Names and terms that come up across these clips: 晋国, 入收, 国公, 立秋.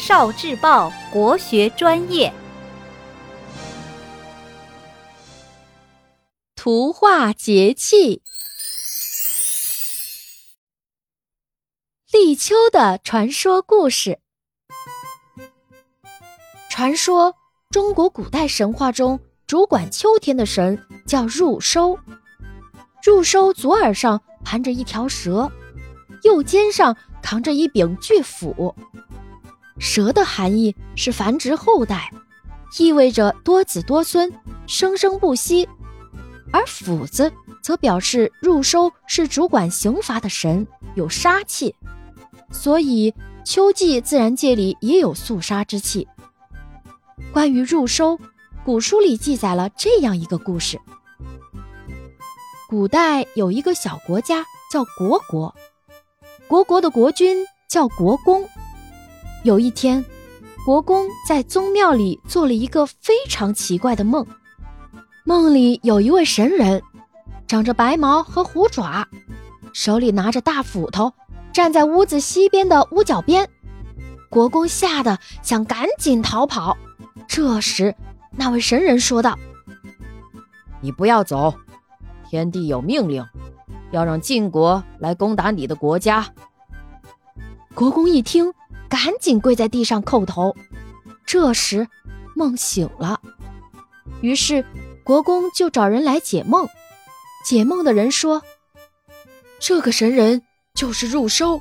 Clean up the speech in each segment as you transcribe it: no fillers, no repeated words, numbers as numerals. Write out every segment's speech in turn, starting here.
少智报国学专业，图画节气。立秋的传说故事。传说中国古代神话中主管秋天的神叫入收。入收左耳上盘着一条蛇，右肩上扛着一柄巨斧。蛇的含义是繁殖后代，意味着多子多孙，生生不息，而斧子则表示入收是主管刑罚的神，有杀气，所以秋季自然界里也有肃杀之气。关于入收，古书里记载了这样一个故事。古代有一个小国家叫国国，国国的国君叫国公。有一天，国公在宗庙里做了一个非常奇怪的梦，梦里有一位神人，长着白毛和虎爪，手里拿着大斧头，站在屋子西边的屋角边。国公吓得想赶紧逃跑，这时那位神人说道：“你不要走，天帝有命令，要让晋国来攻打你的国家。”国公一听，赶紧跪在地上叩头。这时梦醒了，于是国公就找人来解梦。解梦的人说，这个神人就是入收，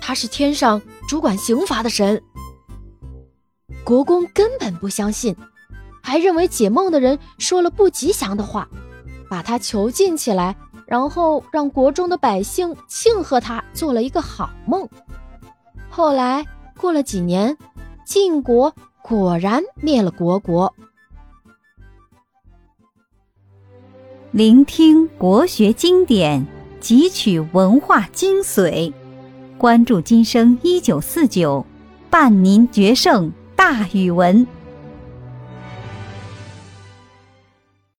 他是天上主管刑罚的神。国公根本不相信，还认为解梦的人说了不吉祥的话，把他囚禁起来，然后让国中的百姓庆贺他做了一个好梦。后来过了几年，晋国果然灭了国国。聆听国学经典，汲取文化精髓，关注今生1949，伴您决胜大语文。